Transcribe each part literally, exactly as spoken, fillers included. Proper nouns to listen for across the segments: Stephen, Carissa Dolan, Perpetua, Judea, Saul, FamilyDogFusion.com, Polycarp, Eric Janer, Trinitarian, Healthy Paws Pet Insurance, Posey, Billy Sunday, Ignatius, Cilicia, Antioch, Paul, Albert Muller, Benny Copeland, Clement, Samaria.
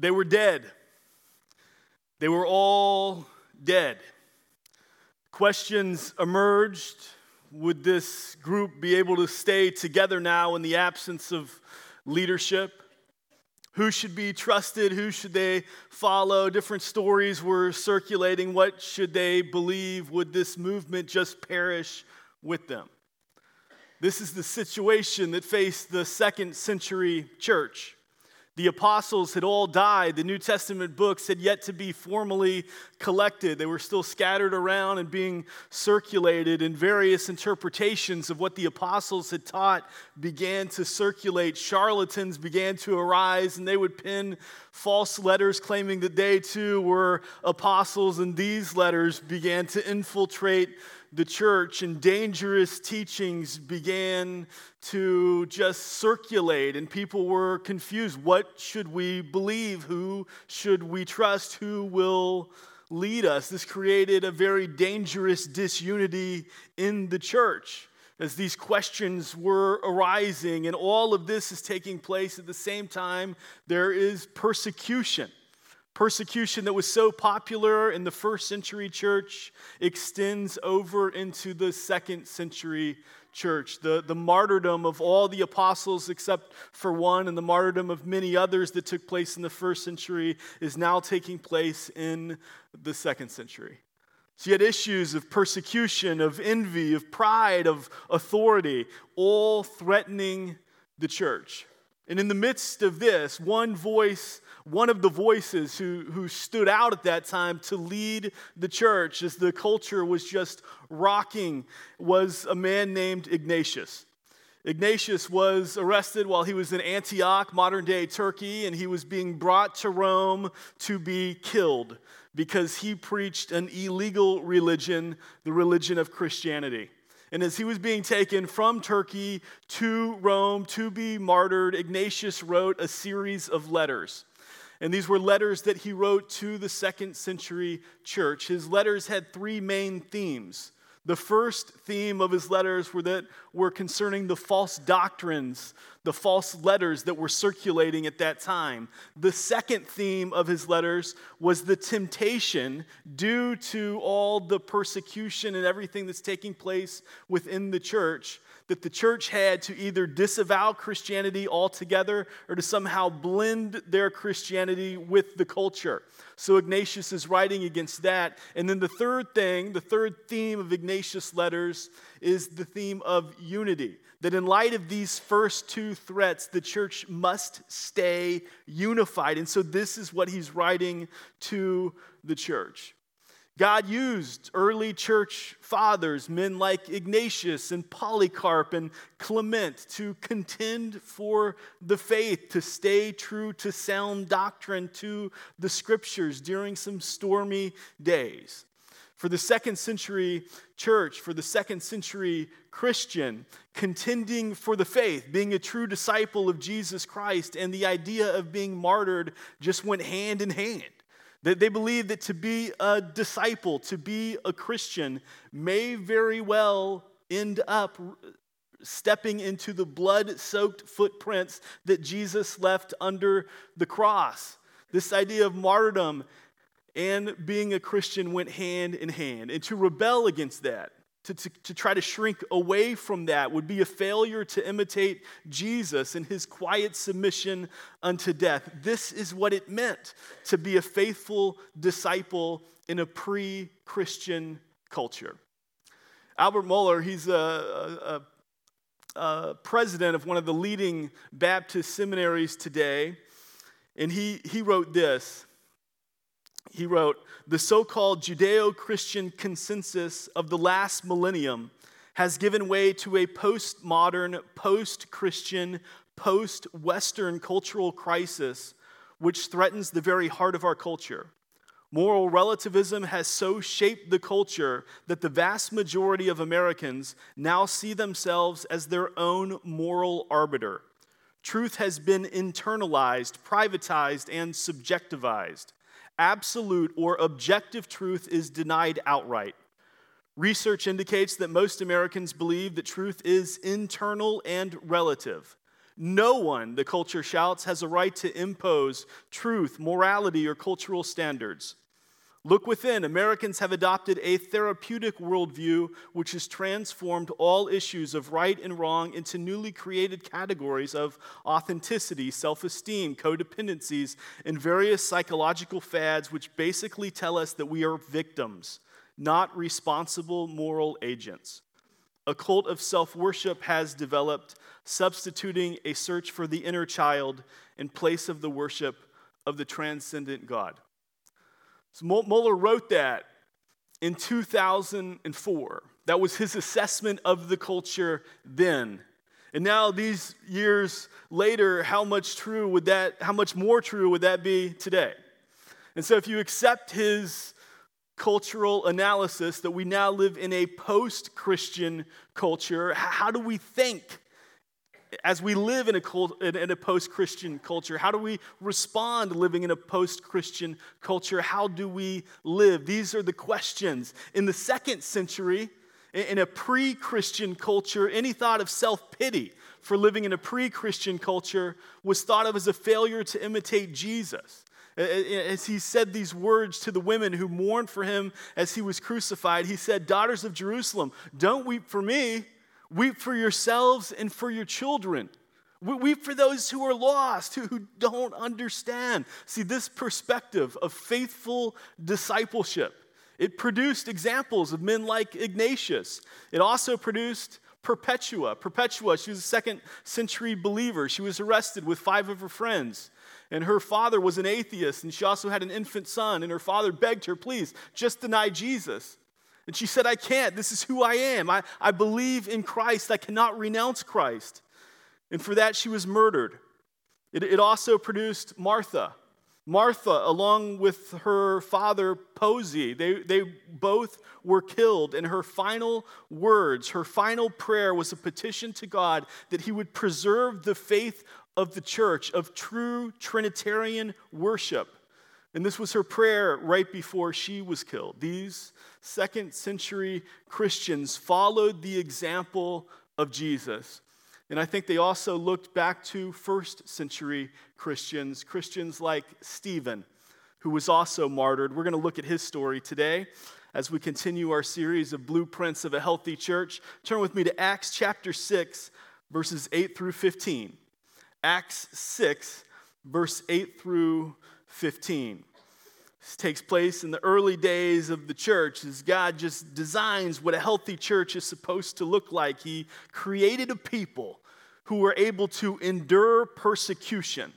They were dead. They were all dead. Questions emerged. Would this group be able to stay together now in the absence of leadership? Who should be trusted? Who should they follow? Different stories were circulating. What should they believe? Would this movement just perish with them? This is the situation that faced the second century church. The apostles had all died. The New Testament books had yet to be formally collected. They were still scattered around and being circulated, and various interpretations of what the apostles had taught began to circulate. Charlatans began to arise, and they would pen false letters claiming that they too were apostles, and these letters began to infiltrate the church, and dangerous teachings began to just circulate, and people were confused. What should we believe? Who should we trust? Who will lead us? This created a very dangerous disunity in the church as these questions were arising, and all of this is taking place at the same time. There is persecution. Persecution that was so popular in the first century church extends over into the second century church. The, the martyrdom of all the apostles except for one, and the martyrdom of many others that took place in the first century, is now taking place in the second century. So you had issues of persecution, of envy, of pride, of authority, all threatening the church. And in the midst of this, one voice, one of the voices who, who stood out at that time to lead the church as the culture was just rocking, was a man named Ignatius. Ignatius was arrested while he was in Antioch, modern-day Turkey, and he was being brought to Rome to be killed because he preached an illegal religion, the religion of Christianity. And as he was being taken from Turkey to Rome to be martyred, Ignatius wrote a series of letters. And these were letters that he wrote to the second century church. His letters had three main themes. The first theme of his letters were that were concerning the false doctrines, the false letters that were circulating at that time. The second theme of his letters was the temptation due to all the persecution and everything that's taking place within the church, that the church had to either disavow Christianity altogether or to somehow blend their Christianity with the culture. So Ignatius is writing against that. And then the third thing, the third theme of Ignatius' letters is the theme of unity. That in light of these first two threats, the church must stay unified. And so this is what he's writing to the church. God used early church fathers, men like Ignatius and Polycarp and Clement, to contend for the faith, to stay true to sound doctrine, to the scriptures during some stormy days. For the second century church, for the second century Christian, contending for the faith, being a true disciple of Jesus Christ, and the idea of being martyred just went hand in hand. That they believe that to be a disciple, to be a Christian, may very well end up stepping into the blood-soaked footprints that Jesus left under the cross. This idea of martyrdom and being a Christian went hand in hand. And to rebel against that, To, to, to try to shrink away from that, would be a failure to imitate Jesus and his quiet submission unto death. This is what it meant to be a faithful disciple in a pre-Christian culture. Albert Muller, he's a, a, a president of one of the leading Baptist seminaries today, and he, he wrote this. He wrote, "The so-called Judeo-Christian consensus of the last millennium has given way to a postmodern, post-Christian, post-Western cultural crisis which threatens the very heart of our culture. Moral relativism has so shaped the culture that the vast majority of Americans now see themselves as their own moral arbiter. Truth has been internalized, privatized, and subjectivized. Absolute or objective truth is denied outright. Research indicates that most Americans believe that truth is internal and relative. No one, the culture shouts, has a right to impose truth, morality, or cultural standards. Look within. Americans have adopted a therapeutic worldview which has transformed all issues of right and wrong into newly created categories of authenticity, self-esteem, codependencies, and various psychological fads which basically tell us that we are victims, not responsible moral agents. A cult of self-worship has developed, substituting a search for the inner child in place of the worship of the transcendent God. So Muller wrote that in two thousand four. That was his assessment of the culture then. And now these years later, how much true would that, how much more true would that be today? And so if you accept his cultural analysis that we now live in a post-Christian culture, how do we think as we live in a cult, in a post-Christian culture? How do we respond living in a post-Christian culture? How do we live? These are the questions. In the second century, in a pre-Christian culture, any thought of self-pity for living in a pre-Christian culture was thought of as a failure to imitate Jesus. As he said these words to the women who mourned for him as he was crucified, he said, "Daughters of Jerusalem, don't weep for me. Weep for yourselves and for your children. Weep for those who are lost, who don't understand." See, this perspective of faithful discipleship, it produced examples of men like Ignatius. It also produced Perpetua. Perpetua, she was a second century believer. She was arrested with five of her friends. And her father was an atheist, and she also had an infant son. And her father begged her, "Please, just deny Jesus." And she said, "I can't. This is who I am. I, I believe in Christ. I cannot renounce Christ." And for that, she was murdered. It, it also produced Martha. Martha, along with her father, Posey, they, they both were killed. And her final words, her final prayer was a petition to God that he would preserve the faith of the church, of true Trinitarian worship. And this was her prayer right before she was killed. These second century Christians followed the example of Jesus. And I think they also looked back to first century Christians, Christians like Stephen, who was also martyred. We're going to look at his story today as we continue our series of blueprints of a healthy church. Turn with me to Acts chapter six, verses eight through fifteen. Acts six, verse eight through fifteen. This takes place in the early days of the church as God just designs what a healthy church is supposed to look like. He created a people who were able to endure persecution.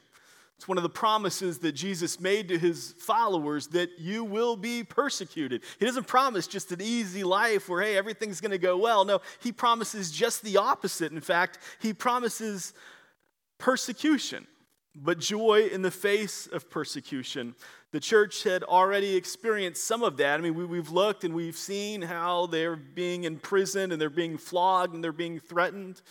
It's one of the promises that Jesus made to his followers, that you will be persecuted. He doesn't promise just an easy life where, hey, everything's going to go well. No, he promises just the opposite. In fact, he promises persecution, but joy in the face of persecution. The church had already experienced some of that. I mean, we, we've looked and we've seen how they're being imprisoned and they're being flogged and they're being threatened.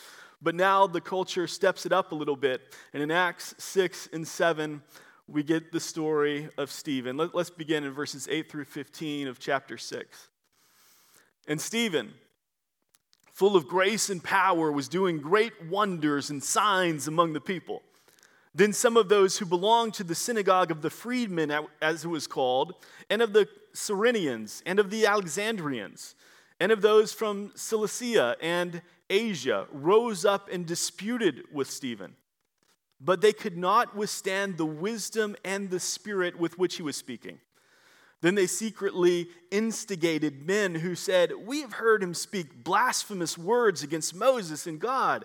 But now the culture steps it up a little bit. And in Acts six and seven, we get the story of Stephen. Let, let's begin in verses eight through fifteen of chapter six. "And Stephen, full of grace and power, was doing great wonders and signs among the people. Then some of those who belonged to the synagogue of the freedmen, as it was called, and of the Cyrenians, and of the Alexandrians, and of those from Cilicia and Asia, rose up and disputed with Stephen. But they could not withstand the wisdom and the spirit with which he was speaking. Then they secretly instigated men who said, 'We have heard him speak blasphemous words against Moses and God.'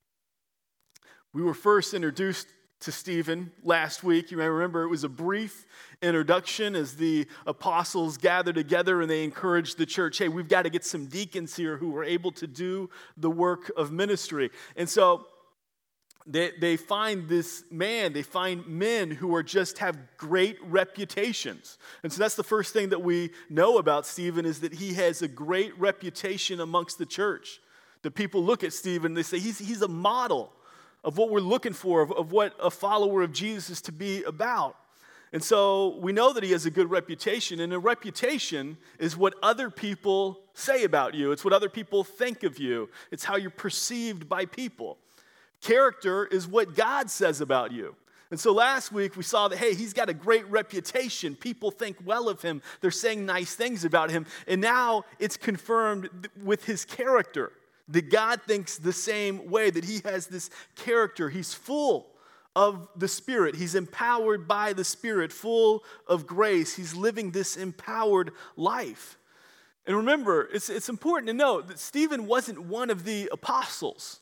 We were first introduced to Stephen last week. You may remember it was a brief introduction as the apostles gathered together and they encouraged the church, hey, we've got to get some deacons here who are able to do the work of ministry. And so They, they find this man, they find men who are just have great reputations. And so that's the first thing that we know about Stephen, is that he has a great reputation amongst the church. The people look at Stephen and they say, he's, he's a model of what we're looking for, of, of what a follower of Jesus is to be about. And so we know that he has a good reputation, and a reputation is what other people say about you. It's what other people think of you. It's how you're perceived by people. Character is what God says about you. And so last week we saw that, hey, he's got a great reputation. People think well of him. They're saying nice things about him. And now it's confirmed with his character, that God thinks the same way, that he has this character. He's full of the Spirit. He's empowered by the Spirit, full of grace. He's living this empowered life. And remember, it's, it's important to note that Stephen wasn't one of the apostles.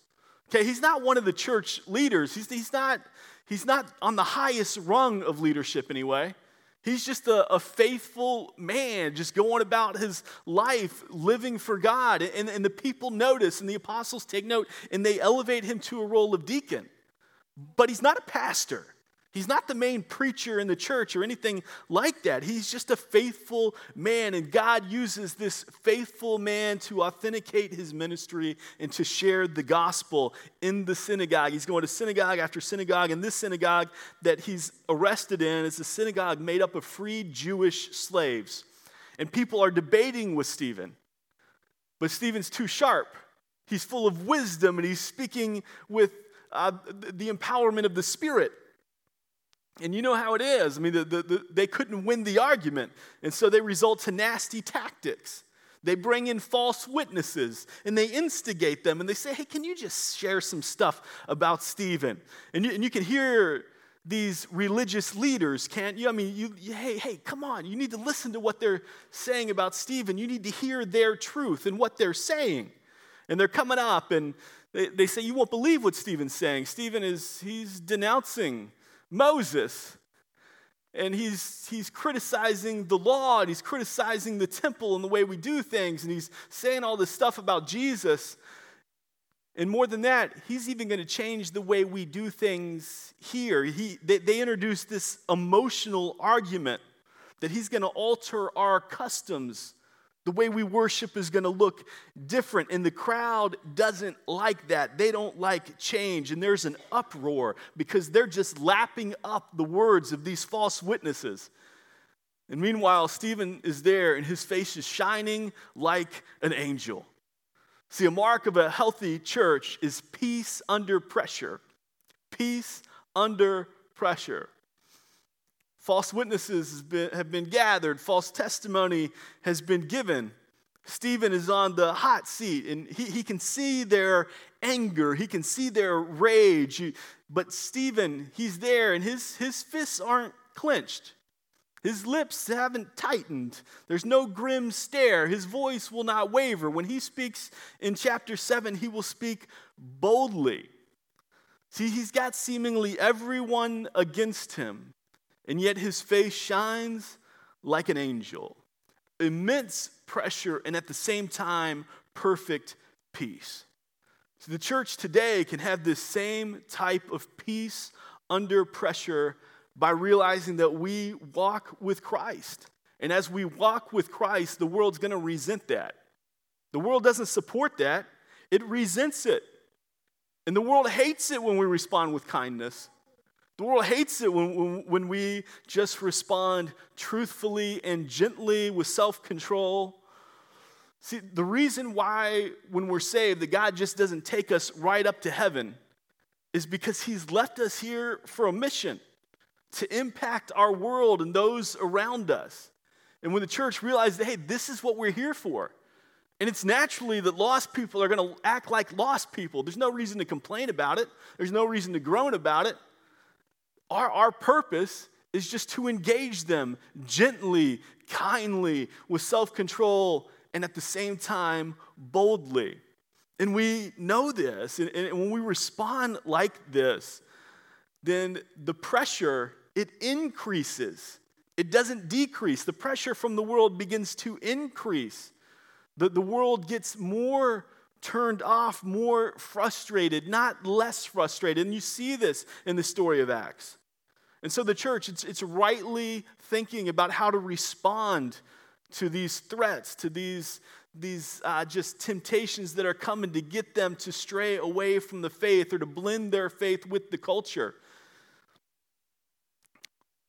Okay, he's not one of the church leaders. He's, he's, not, he's not on the highest rung of leadership anyway. He's just a, a faithful man, just going about his life, living for God. And, and the people notice, and the apostles take note, and they elevate him to a role of deacon. But he's not a pastor. He's not the main preacher in the church or anything like that. He's just a faithful man, and God uses this faithful man to authenticate his ministry and to share the gospel in the synagogue. He's going to synagogue after synagogue, and this synagogue that he's arrested in is a synagogue made up of free Jewish slaves. And people are debating with Stephen, but Stephen's too sharp. He's full of wisdom, and he's speaking with uh, the empowerment of the Spirit. And you know how it is. I mean, the, the, the, they couldn't win the argument. And so they resort to nasty tactics. They bring in false witnesses, and they instigate them. And they say, hey, can you just share some stuff about Stephen? And you, and you can hear these religious leaders, can't you? I mean, you, you, hey, hey, come on. You need to listen to what they're saying about Stephen. You need to hear their truth and what they're saying. And they're coming up, and they, they say, you won't believe what Stephen's saying. Stephen is, he's denouncing Moses, and he's he's criticizing the law, and he's criticizing the temple and the way we do things, and he's saying all this stuff about Jesus. And more than that, he's even going to change the way we do things here. He they, they introduce this emotional argument that he's going to alter our customs. The way we worship is going to look different, and the crowd doesn't like that. They don't like change, and there's an uproar because they're just lapping up the words of these false witnesses. And meanwhile, Stephen is there, and his face is shining like an angel. See, a mark of a healthy church is peace under pressure. Peace under pressure. False witnesses have been gathered. False testimony has been given. Stephen is on the hot seat, and he, he can see their anger. He can see their rage. But Stephen, he's there, and his, his fists aren't clenched. His lips haven't tightened. There's no grim stare. His voice will not waver. When he speaks in chapter seven, he will speak boldly. See, he's got seemingly everyone against him. And yet his face shines like an angel. Immense pressure, and at the same time, perfect peace. So the church today can have this same type of peace under pressure by realizing that we walk with Christ. And as we walk with Christ, the world's going to resent that. The world doesn't support that. It resents it. And the world hates it when we respond with kindness. The world hates it when, when, when we just respond truthfully and gently with self-control. See, the reason why when we're saved that God just doesn't take us right up to heaven is because he's left us here for a mission to impact our world and those around us. And when the church realized that, hey, this is what we're here for, and it's naturally that lost people are going to act like lost people. There's no reason to complain about it. There's no reason to groan about it. Our, our purpose is just to engage them gently, kindly, with self-control, and at the same time, boldly. And we know this, and, and when we respond like this, then the pressure, it increases. It doesn't decrease. The pressure from the world begins to increase. The, the world gets more turned off, more frustrated, not less frustrated. And you see this in the story of Acts. And so the church, it's, it's rightly thinking about how to respond to these threats, to these, these uh, just temptations that are coming to get them to stray away from the faith or to blend their faith with the culture.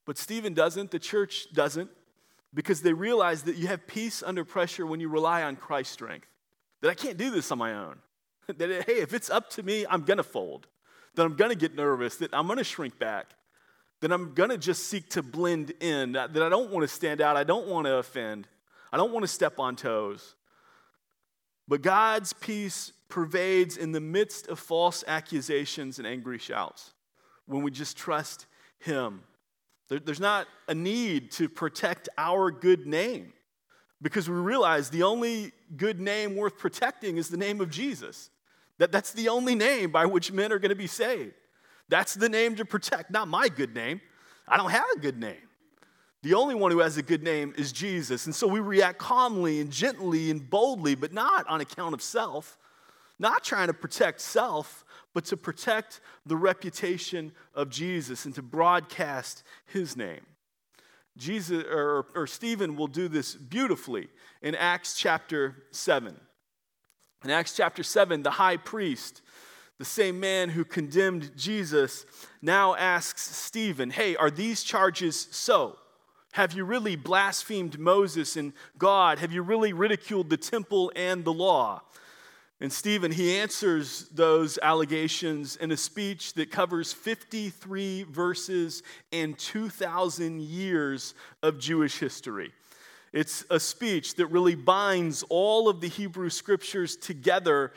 But Stephen doesn't, the church doesn't, because they realize that you have peace under pressure when you rely on Christ's strength. That I can't do this on my own. That, hey, if it's up to me, I'm going to fold. That I'm going to get nervous. That I'm going to shrink back. That I'm going to just seek to blend in. That I don't want to stand out. I don't want to offend. I don't want to step on toes. But God's peace pervades in the midst of false accusations and angry shouts when we just trust Him. There's not a need to protect our good name, because we realize the only good name worth protecting is the name of Jesus. That that's the only name by which men are going to be saved. That's the name to protect, not my good name. I don't have a good name. The only one who has a good name is Jesus. And so we react calmly and gently and boldly, but not on account of self, not trying to protect self, but to protect the reputation of Jesus and to broadcast His name. Jesus or, or Stephen will do this beautifully in Acts chapter seven. In Acts chapter seven, the high priest, the same man who condemned Jesus, now asks Stephen, hey, are these charges so? Have you really blasphemed Moses and God? Have you really ridiculed the temple and the law? And Stephen, he answers those allegations in a speech that covers fifty-three verses and two thousand years of Jewish history. It's a speech that really binds all of the Hebrew scriptures together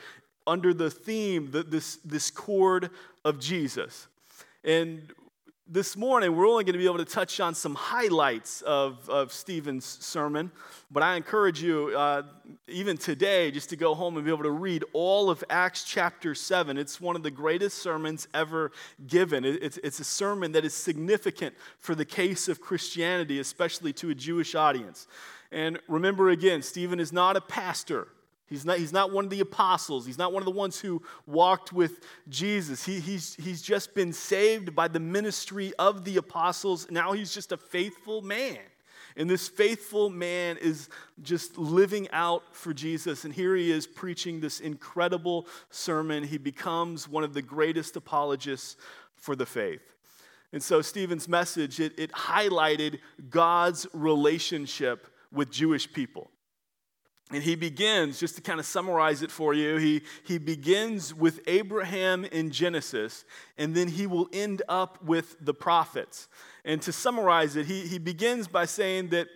under the theme, the, this, this cord of Jesus. And this morning, we're only going to be able to touch on some highlights of, of Stephen's sermon, but I encourage you, uh, even today, just to go home and be able to read all of Acts chapter seven. It's one of the greatest sermons ever given. It, it's, it's a sermon that is significant for the case of Christianity, especially to a Jewish audience. And remember again, Stephen is not a pastor. He's not, he's not one of the apostles. He's not one of the ones who walked with Jesus. He, he's, he's just been saved by the ministry of the apostles. Now he's just a faithful man. And this faithful man is just living out for Jesus. And here he is preaching this incredible sermon. He becomes one of the greatest apologists for the faith. And so Stephen's message, it, it highlighted God's relationship with Jewish people. And he begins, just to kind of summarize it for you, he, he begins with Abraham in Genesis, and then he will end up with the prophets. And to summarize it, he, he begins by saying that,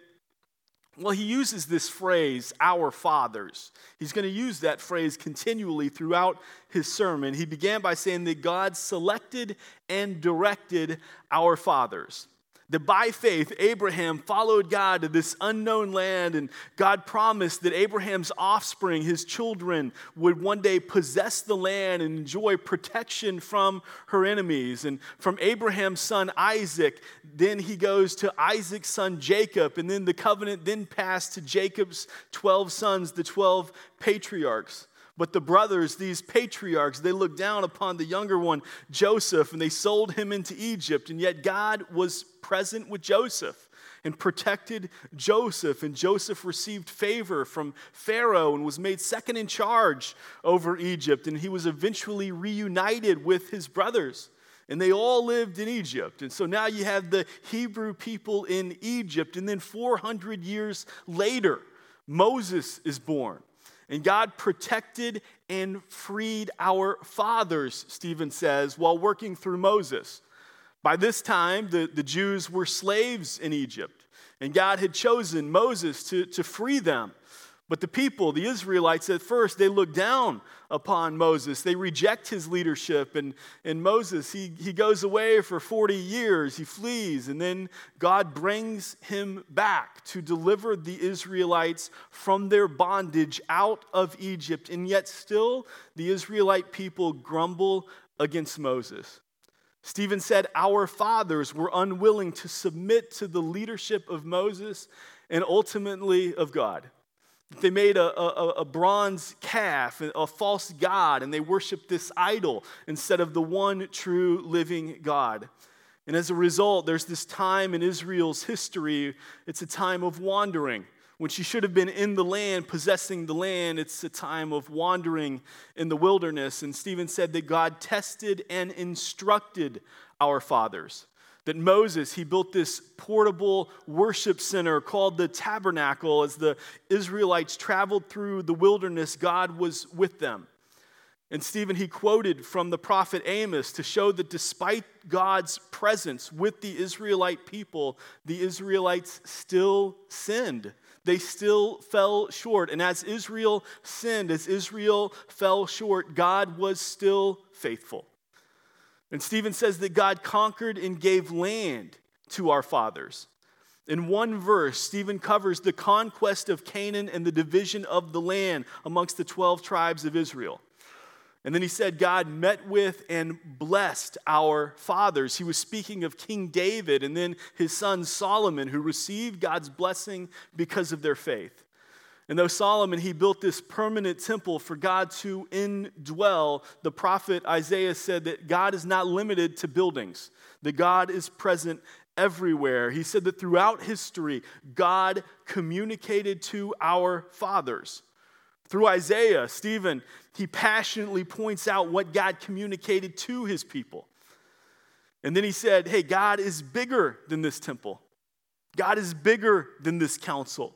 well, he uses this phrase, our fathers. He's going to use that phrase continually throughout his sermon. He began by saying that God selected and directed our fathers. That by faith, Abraham followed God to this unknown land, and God promised that Abraham's offspring, his children, would one day possess the land and enjoy protection from her enemies. And from Abraham's son Isaac, then he goes to Isaac's son Jacob, and then the covenant then passed to Jacob's twelve sons, the twelve patriarchs. But the brothers, these patriarchs, they looked down upon the younger one, Joseph, and they sold him into Egypt. And yet God was present with Joseph and protected Joseph. And Joseph received favor from Pharaoh and was made second in charge over Egypt. And he was eventually reunited with his brothers. And they all lived in Egypt. And so now you have the Hebrew people in Egypt. And then four hundred years later, Moses is born. And God protected and freed our fathers, Stephen says, while working through Moses. By this time, the, the Jews were slaves in Egypt, and God had chosen Moses to, to free them. But the people, the Israelites at first, they looked down upon Moses. They reject his leadership, and, and Moses, he, he goes away for forty years. He flees, and then God brings him back to deliver the Israelites from their bondage out of Egypt. And yet still, the Israelite people grumble against Moses. Stephen said, our fathers were unwilling to submit to the leadership of Moses and ultimately of God. They made a, a, a bronze calf, a false god, and they worshiped this idol instead of the one true living God. And as a result, there's this time in Israel's history, it's a time of wandering. When she should have been in the land, possessing the land, it's a time of wandering in the wilderness. And Stephen said that God tested and instructed our fathers. That Moses, he built this portable worship center called the tabernacle. As the Israelites traveled through the wilderness, God was with them. And Stephen, he quoted from the prophet Amos to show that despite God's presence with the Israelite people, the Israelites still sinned. They still fell short. And as Israel sinned, as Israel fell short, God was still faithful. And Stephen says that God conquered and gave land to our fathers. In one verse, Stephen covers the conquest of Canaan and the division of the land amongst the twelve tribes of Israel. And then he said God met with and blessed our fathers. He was speaking of King David and then his son Solomon, who received God's blessing because of their faith. And though Solomon, he built this permanent temple for God to indwell, the prophet Isaiah said that God is not limited to buildings, that God is present everywhere. He said that throughout history, God communicated to our fathers. Through Isaiah, Stephen, he passionately points out what God communicated to his people. And then he said, hey, God is bigger than this temple. God is bigger than this council.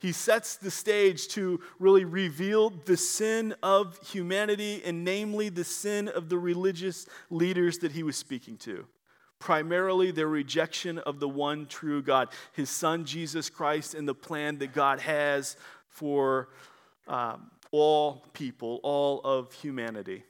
He sets the stage to really reveal the sin of humanity, and namely the sin of the religious leaders that he was speaking to. Primarily their rejection of the one true God, his son Jesus Christ, and the plan that God has for um, all people, all of humanity.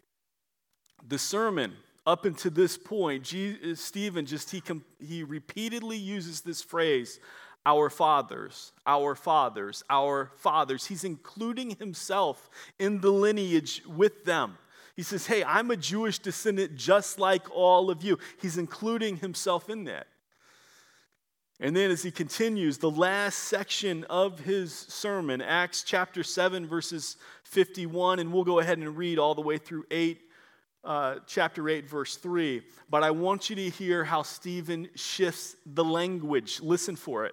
The sermon, up until this point, Jesus, Stephen, just he, he repeatedly uses this phrase, our fathers, our fathers, our fathers. He's including himself in the lineage with them. He says, hey, I'm a Jewish descendant just like all of you. He's including himself in that. And then as he continues, the last section of his sermon, Acts chapter seven, verses fifty-one, and we'll go ahead and read all the way through eight. Uh, chapter eight, verse three. But I want you to hear how Stephen shifts the language. Listen for it.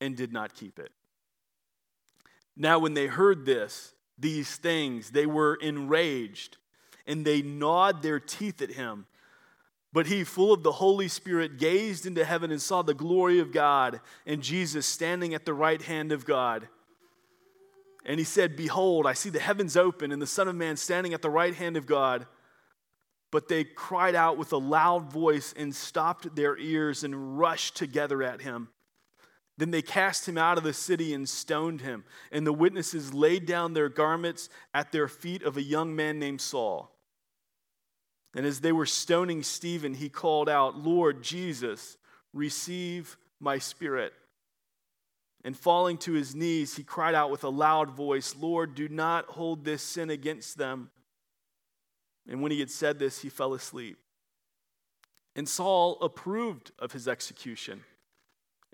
and did not keep it. Now when they heard this, these things, they were enraged, and they gnawed their teeth at him. But he, full of the Holy Spirit, gazed into heaven and saw the glory of God, and Jesus standing at the right hand of God. And he said, behold, I see the heavens open and the Son of Man standing at the right hand of God. But they cried out with a loud voice and stopped their ears and rushed together at him. Then they cast him out of the city and stoned him. And the witnesses laid down their garments at their feet of a young man named Saul. And as they were stoning Stephen, he called out, Lord Jesus, receive my spirit. And falling to his knees, he cried out with a loud voice, Lord, do not hold this sin against them. And when he had said this, he fell asleep. And Saul approved of his execution.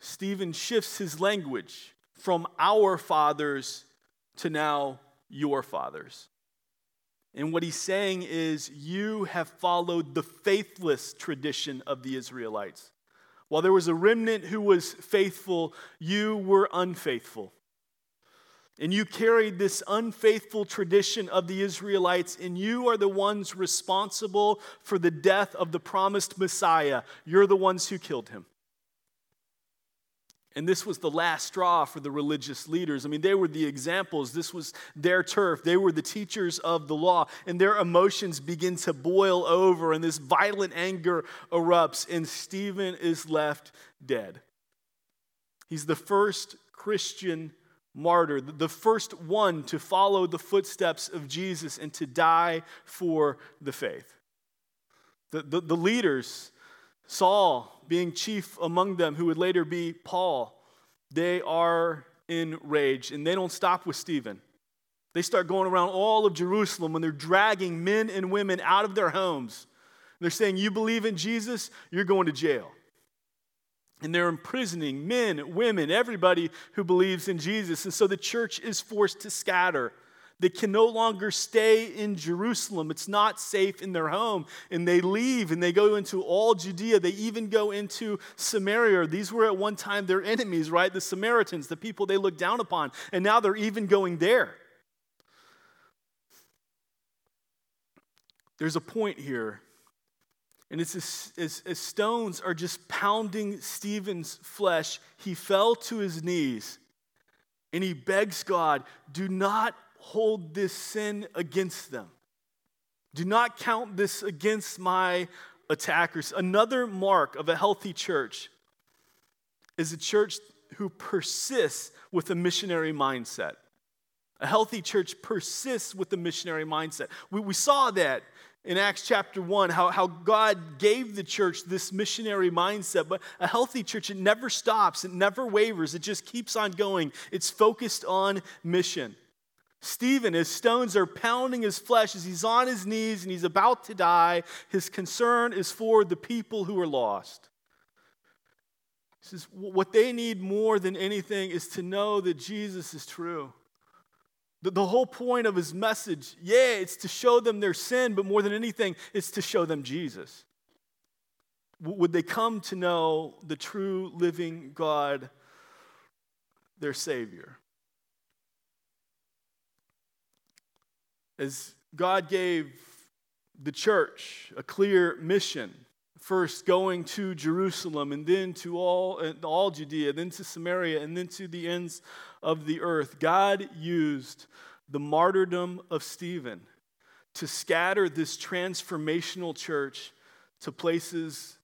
Stephen shifts his language from our fathers to now your fathers. And what he's saying is, you have followed the faithless tradition of the Israelites. While there was a remnant who was faithful, you were unfaithful. and you carried this unfaithful tradition of the Israelites, and you are the ones responsible for the death of the promised Messiah. You're the ones who killed him. And this was the last straw for the religious leaders. I mean, they were the examples. This was their turf. They were the teachers of the law. And their emotions begin to boil over, and this violent anger erupts, and Stephen is left dead. He's the first Christian martyr, the first one to follow the footsteps of Jesus and to die for the faith. The, the, the leaders, Saul being chief among them, who would later be Paul, they are enraged, and they don't stop with Stephen. They start going around all of Jerusalem, and they're dragging men and women out of their homes. They're saying, you believe in Jesus, you're going to jail. And they're imprisoning men, women, everybody who believes in Jesus. And so the church is forced to scatter. They can no longer stay in Jerusalem. It's not safe in their home. And they leave, and they go into all Judea. They even go into Samaria. These were at one time their enemies, right? The Samaritans, the people they looked down upon. And now they're even going there. There's a point here. And it's as, as, as stones are just pounding Stephen's flesh, he fell to his knees. And he begs God, do not hold this sin against them. Do not count this against my attackers. Another mark of a healthy church is a church who persists with a missionary mindset. A healthy church persists with a missionary mindset. We, we saw that in Acts chapter one, how, how God gave the church this missionary mindset. But a healthy church, it never stops. It never wavers. It just keeps on going. It's focused on mission. Stephen, as stones are pounding his flesh, as he's on his knees and he's about to die, his concern is for the people who are lost. He says, what they need more than anything is to know that Jesus is true. The, the whole point of his message, yeah, it's to show them their sin, but more than anything, it's to show them Jesus. Would they come to know the true living God, their Savior? As God gave the church a clear mission, first going to Jerusalem and then to all, all Judea, then to Samaria, and then to the ends of the earth, God used the martyrdom of Stephen to scatter this transformational church to places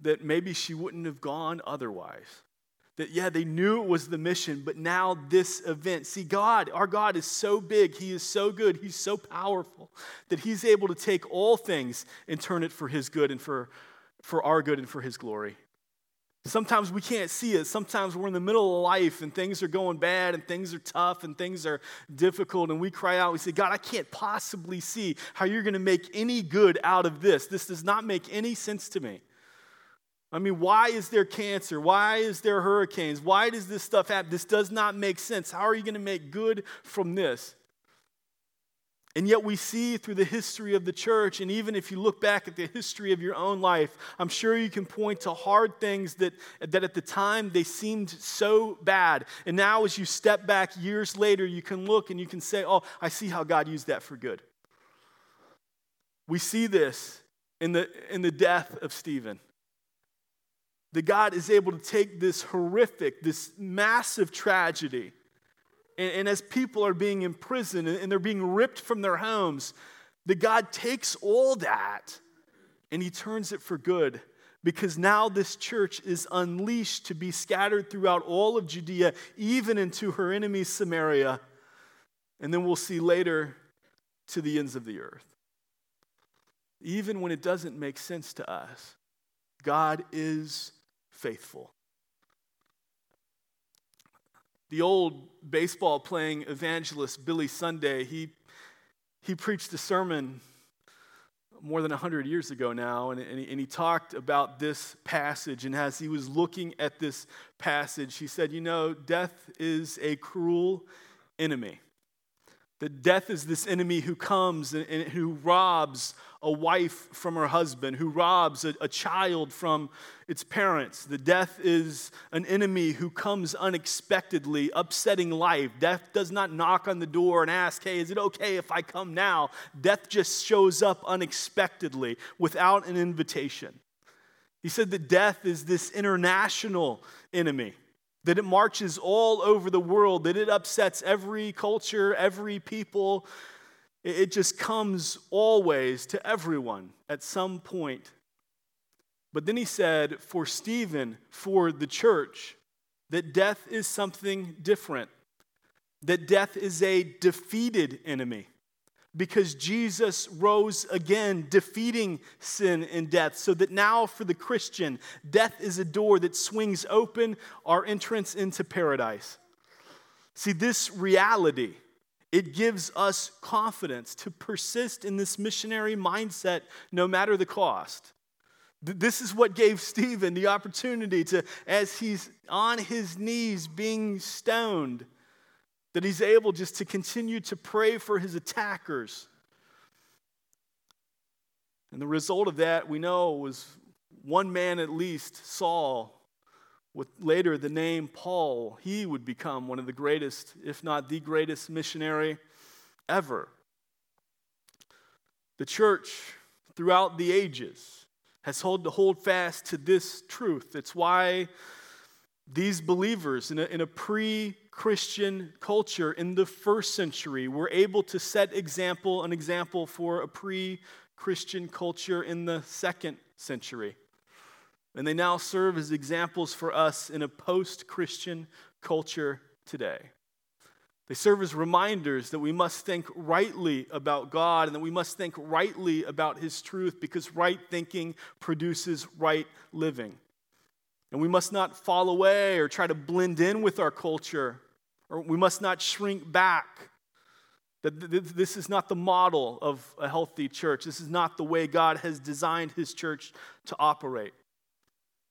that maybe she wouldn't have gone otherwise. That, yeah, they knew it was the mission, but now this event. See, God, our God is so big, he is so good, he's so powerful, that he's able to take all things and turn it for his good and for, for our good and for his glory. Sometimes we can't see it. Sometimes we're in the middle of life and things are going bad and things are tough and things are difficult, and we cry out, we say, God, I can't possibly see how you're going to make any good out of this. This does not make any sense to me. I mean, why is there cancer? Why is there hurricanes? Why does this stuff happen? This does not make sense. How are you going to make good from this? And yet we see through the history of the church, and even if you look back at the history of your own life, I'm sure you can point to hard things that, that at the time they seemed so bad. And now as you step back years later, you can look and you can say, oh, I see how God used that for good. We see this in the, in the death of Stephen. That God is able to take this horrific, this massive tragedy, and, and as people are being imprisoned and, and they're being ripped from their homes, that God takes all that and he turns it for good, because now this church is unleashed to be scattered throughout all of Judea, even into her enemy Samaria, and then we'll see later to the ends of the earth. Even when it doesn't make sense to us, God is faithful. The old baseball-playing evangelist Billy Sunday, he he preached a sermon more than one hundred years ago now, and, and, he, and he talked about this passage, and as he was looking at this passage, he said, you know, death is a cruel enemy. That death is this enemy who comes and, and who robs a wife from her husband, who robs a, a child from its parents. The death is an enemy who comes unexpectedly, upsetting life. Death does not knock on the door and ask, hey, is it okay if I come now? Death just shows up unexpectedly without an invitation. He said that death is this international enemy, that it marches all over the world, that it upsets every culture, every people. It just comes always to everyone at some point. But then he said, for Stephen, for the church, that death is something different. That death is a defeated enemy. Because Jesus rose again, defeating sin and death. So that now for the Christian, death is a door that swings open our entrance into paradise. See, this reality, it gives us confidence to persist in this missionary mindset no matter the cost. This is what gave Stephen the opportunity to, as he's on his knees being stoned, that he's able just to continue to pray for his attackers. And the result of that, we know, was one man at least, Saul, with later the name Paul. He would become one of the greatest, if not the greatest missionary ever. The church throughout the ages has held to hold fast to this truth. It's why these believers in a, in a pre-Christian culture in the first century were able to set example, an example for a pre-Christian culture in the second century. And they now serve as examples for us in a post-Christian culture today. They serve as reminders that we must think rightly about God and that we must think rightly about His truth, because right thinking produces right living. And we must not fall away or try to blend in with our culture, or we must not shrink back. This is not the model of a healthy church. This is not the way God has designed His church to operate.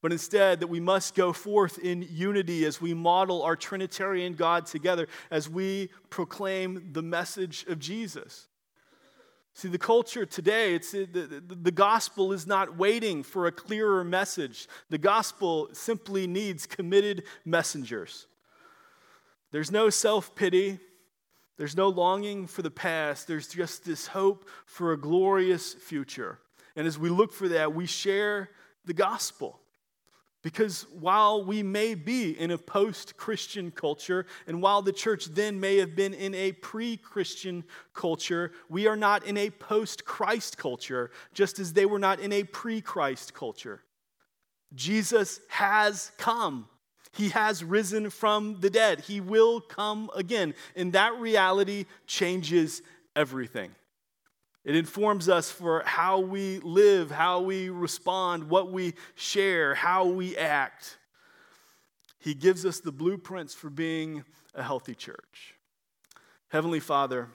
But instead, that we must go forth in unity as we model our Trinitarian God together, as we proclaim the message of Jesus. See, the culture today, it's, the, the, the gospel is not waiting for a clearer message. The gospel simply needs committed messengers. There's no self-pity. There's no longing for the past. There's just this hope for a glorious future. And as we look for that, we share the gospel. Because while we may be in a post-Christian culture, and while the church then may have been in a pre-Christian culture, we are not in a post-Christ culture, just as they were not in a pre-Christ culture. Jesus has come. He has risen from the dead. He will come again. And that reality changes everything. It informs us for how we live, how we respond, what we share, how we act. He gives us the blueprints for being a healthy church. Heavenly Father,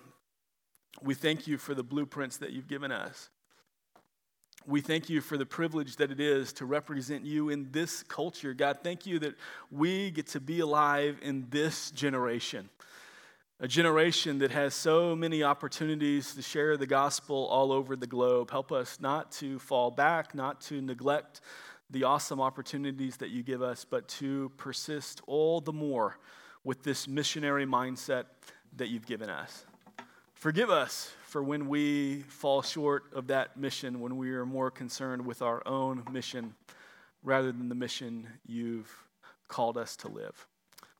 we thank you for the blueprints that you've given us. We thank you for the privilege that it is to represent you in this culture. God, thank you that we get to be alive in this generation. A generation that has so many opportunities to share the gospel all over the globe. Help us not to fall back, not to neglect the awesome opportunities that you give us, but to persist all the more with this missionary mindset that you've given us. Forgive us for when we fall short of that mission, when we are more concerned with our own mission rather than the mission you've called us to live.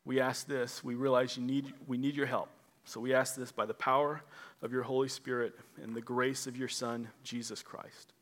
We ask this, we realize you need, we need your help. So we ask this by the power of your Holy Spirit and the grace of your Son, Jesus Christ.